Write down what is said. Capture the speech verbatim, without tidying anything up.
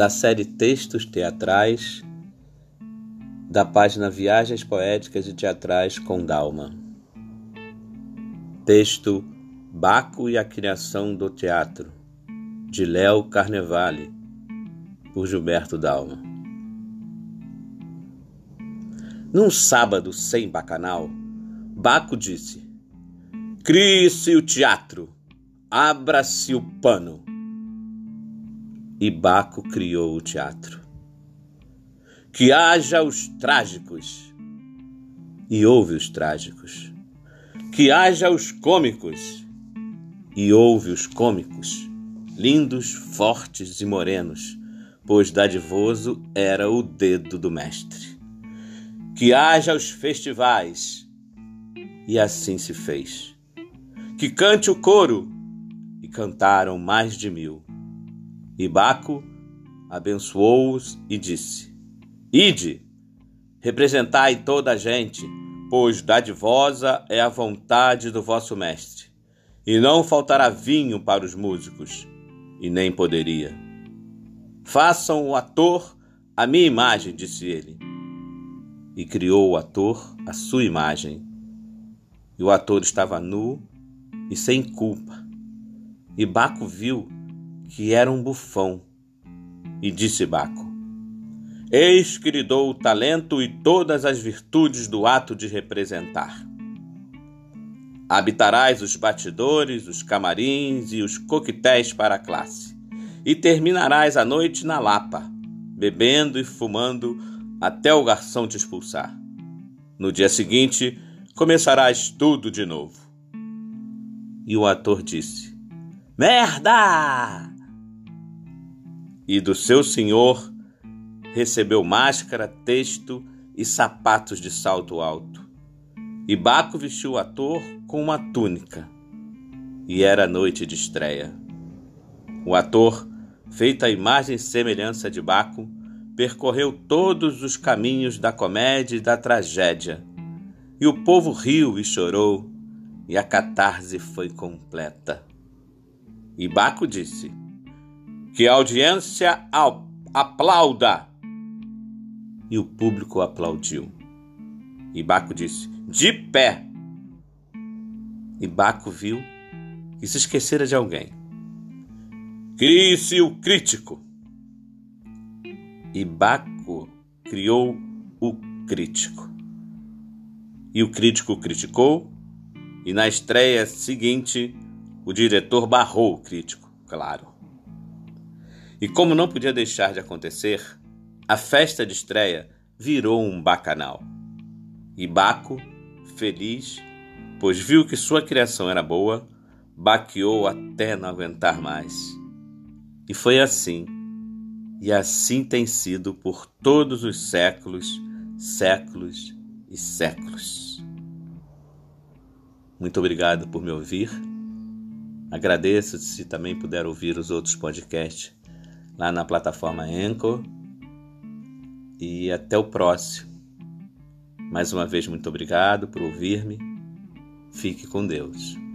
da série Textos Teatrais, da página Viagens Poéticas e Teatrais com Dalma. Texto Baco e a Criação do Teatro, de Léo Carnevale, por Gilberto Dalma. Num sábado sem bacanal, Baco disse: "Crie-se o teatro, abra-se o pano." E Baco criou o teatro. Que haja os trágicos, e houve os trágicos. Que haja os cômicos, e houve os cômicos, lindos, fortes e morenos, pois dadivoso era o dedo do mestre. Que haja os festivais, e assim se fez. Que cante o coro, e cantaram mais de mil. E Baco abençoou-os e disse: "Ide, representai toda a gente, pois dadivosa é a vontade do vosso mestre, e não faltará vinho para os músicos, e nem poderia. Façam o ator a minha imagem", disse ele. E criou o ator a sua imagem. E o ator estava nu e sem culpa. E Baco viu que era um bufão. E disse Baco: "Eis que lhe dou o talento e todas as virtudes do ato de representar. Habitarás os batidores, os camarins e os coquetéis para a classe, e terminarás a noite na Lapa, bebendo e fumando até o garçom te expulsar. No dia seguinte, começarás tudo de novo." E o ator disse: "Merda!" E do seu senhor recebeu máscara, texto e sapatos de salto alto. E Baco vestiu o ator com uma túnica, e era noite de estreia. O ator, feita a imagem e semelhança de Baco, percorreu todos os caminhos da comédia e da tragédia, e o povo riu e chorou, e a catarse foi completa. E Baco disse: "Que a audiência aplauda!" E o público aplaudiu. E Baco disse: "De pé!" E Baco viu que se esquecera de alguém. "Crie-se o crítico." E Baco criou o crítico. E o crítico criticou, e na estreia seguinte o diretor barrou o crítico, claro. E como não podia deixar de acontecer, a festa de estreia virou um bacanal. E Baco, feliz, pois viu que sua criação era boa, baqueou até não aguentar mais. E foi assim, e assim tem sido por todos os séculos, séculos e séculos. Muito obrigado por me ouvir. Agradeço se também puder ouvir os outros podcasts lá na plataforma Anchor. E até o próximo. Mais uma vez, muito obrigado por ouvir-me. Fique com Deus.